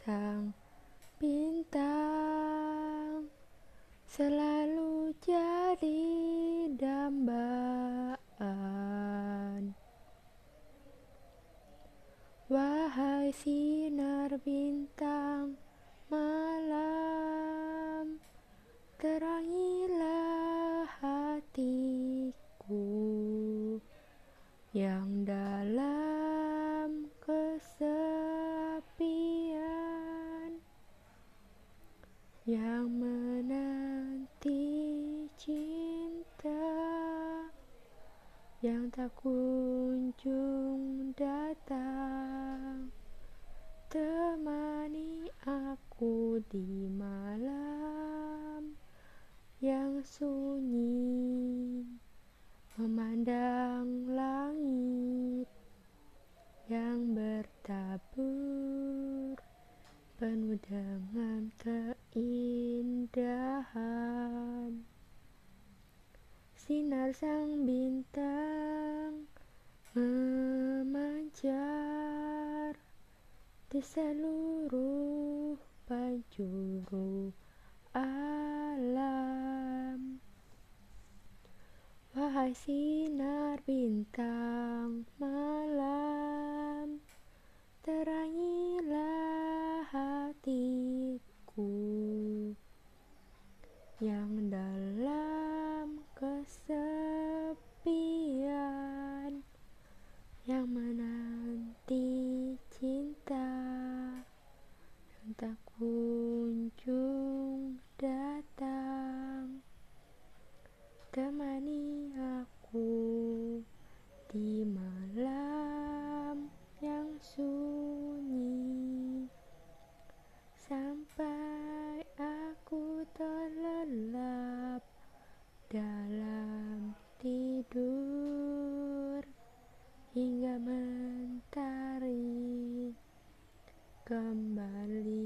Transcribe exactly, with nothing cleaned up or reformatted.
Sang bintang selalu jadi dambaan. Wahai sinar bintang malam, terangilah hatiku yang dalam kesepian, yang menanti cinta yang tak kunjung datang. Temani aku di malam yang sunyi, memandang langit yang bertabur penuh dengan ke indahan. Sinar sang bintang memancar di seluruh penjuru alam. Wahai sinar bintang malam, terangilah hatiku yang dalam kesepian, yang menanti cinta yang tak kunjung datang. Temani aku di malam yang sunyi sampai aku terlelap dalam tidur hingga mentari kembali